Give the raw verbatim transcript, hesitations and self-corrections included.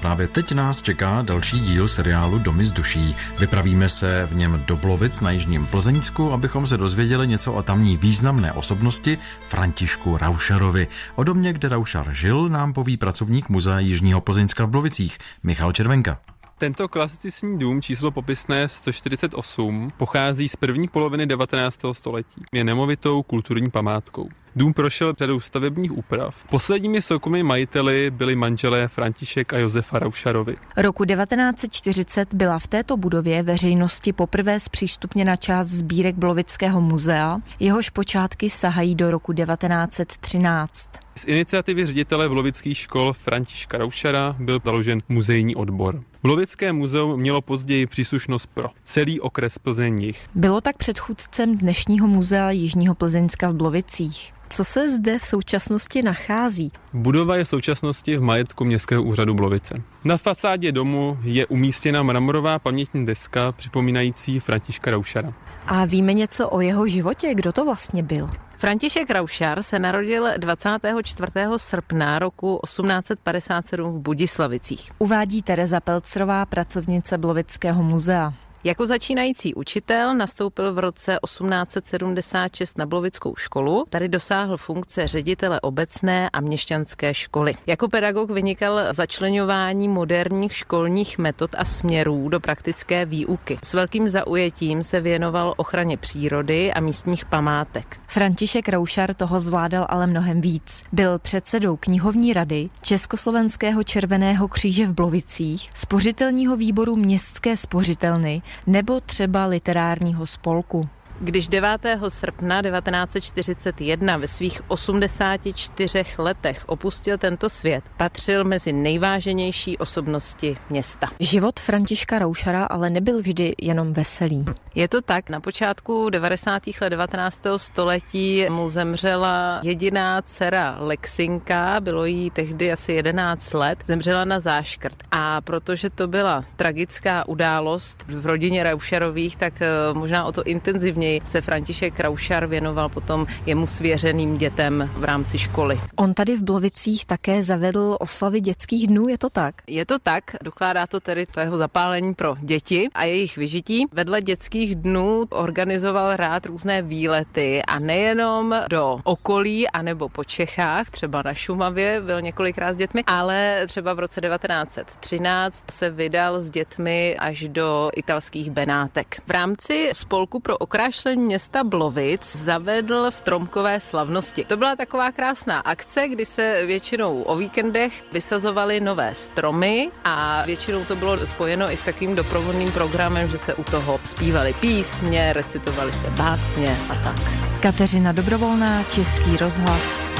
právě teď nás čeká další díl seriálu Domy z duší. Vypravíme se v něm do Blovic na Jižním Plzeňsku, abychom se dozvěděli něco o tamní významné osobnosti Františku Raušarovi. O domě, kde Raušar žil, nám poví pracovník Muzea Jižního Plzeňska v Blovicích, Michal Červenka. Tento klasicistní dům číslo popisné sto čtyřicet osm pochází z první poloviny devatenáctého století. Je nemovitou kulturní památkou. Dům prošel řadou stavebních úprav. Posledními soukromými majiteli byli manželé František a Josefa Raušarovi. Roku devatenáct set čtyřicet byla v této budově veřejnosti poprvé zpřístupněna část sbírek Blovického muzea, jehož počátky sahají do roku devatenáct set třináct. Z iniciativy ředitele blovických škol Františka Raušara byl založen muzejní odbor. Blovické muzeum mělo později příslušnost pro celý okres Plzeň. Bylo tak předchůdcem dnešního muzea Jižního Plzeňska v Blovicích. Co se zde v současnosti nachází? Budova je v současnosti v majetku Městského úřadu Blovice. Na fasádě domu je umístěna mramorová pamětní deska připomínající Františka Raušara. A víme něco o jeho životě? Kdo to vlastně byl? František Raušar se narodil dvacátého čtvrtého srpna roku osmnáct set padesát sedm v Budislavicích. Uvádí Tereza Pelcrová, pracovnice Blovického muzea. Jako začínající učitel nastoupil v roce osmnáct set sedmdesát šest na Blovickou školu. Tady dosáhl funkce ředitele obecné a měšťanské školy. Jako pedagog vynikal začleňování moderních školních metod a směrů do praktické výuky. S velkým zaujetím se věnoval ochraně přírody a místních památek. František Raušar toho zvládal ale mnohem víc. Byl předsedou knihovní rady Československého červeného kříže v Blovicích, spořitelního výboru Městské spořitelny, nebo třeba literárního spolku. Když devátého srpna devatenáct set čtyřicet jedna ve svých osmdesáti čtyřech letech opustil tento svět, patřil mezi nejváženější osobnosti města. Život Františka Raušara ale nebyl vždy jenom veselý. Je to tak, na počátku devadesátých let devatenáctého století mu zemřela jediná dcera Lexinka, bylo jí tehdy asi jedenáct let, zemřela na záškrt. A protože to byla tragická událost v rodině Raušarových, tak možná o to intenzivněji se František Raušar věnoval potom jemu svěřeným dětem v rámci školy. On tady v Blovicích také zavedl oslavy dětských dnů, je to tak? Je to tak, dokládá to tedy jeho zapálení pro děti a jejich vyžití. Vedle dětských dnů organizoval rád různé výlety a nejenom do okolí anebo po Čechách, třeba na Šumavě byl několikrát s dětmi, ale třeba v roce devatenáct set třináct se vydal s dětmi až do italských Benátek. V rámci spolku pro okra města Blovic zavedl stromkové slavnosti. To byla taková krásná akce, kdy se většinou o víkendech vysazovaly nové stromy a většinou to bylo spojeno i s takovým doprovodným programem, že se u toho zpívaly písně, recitovaly se básně a tak. Kateřina Dobrovolná, Český rozhlas.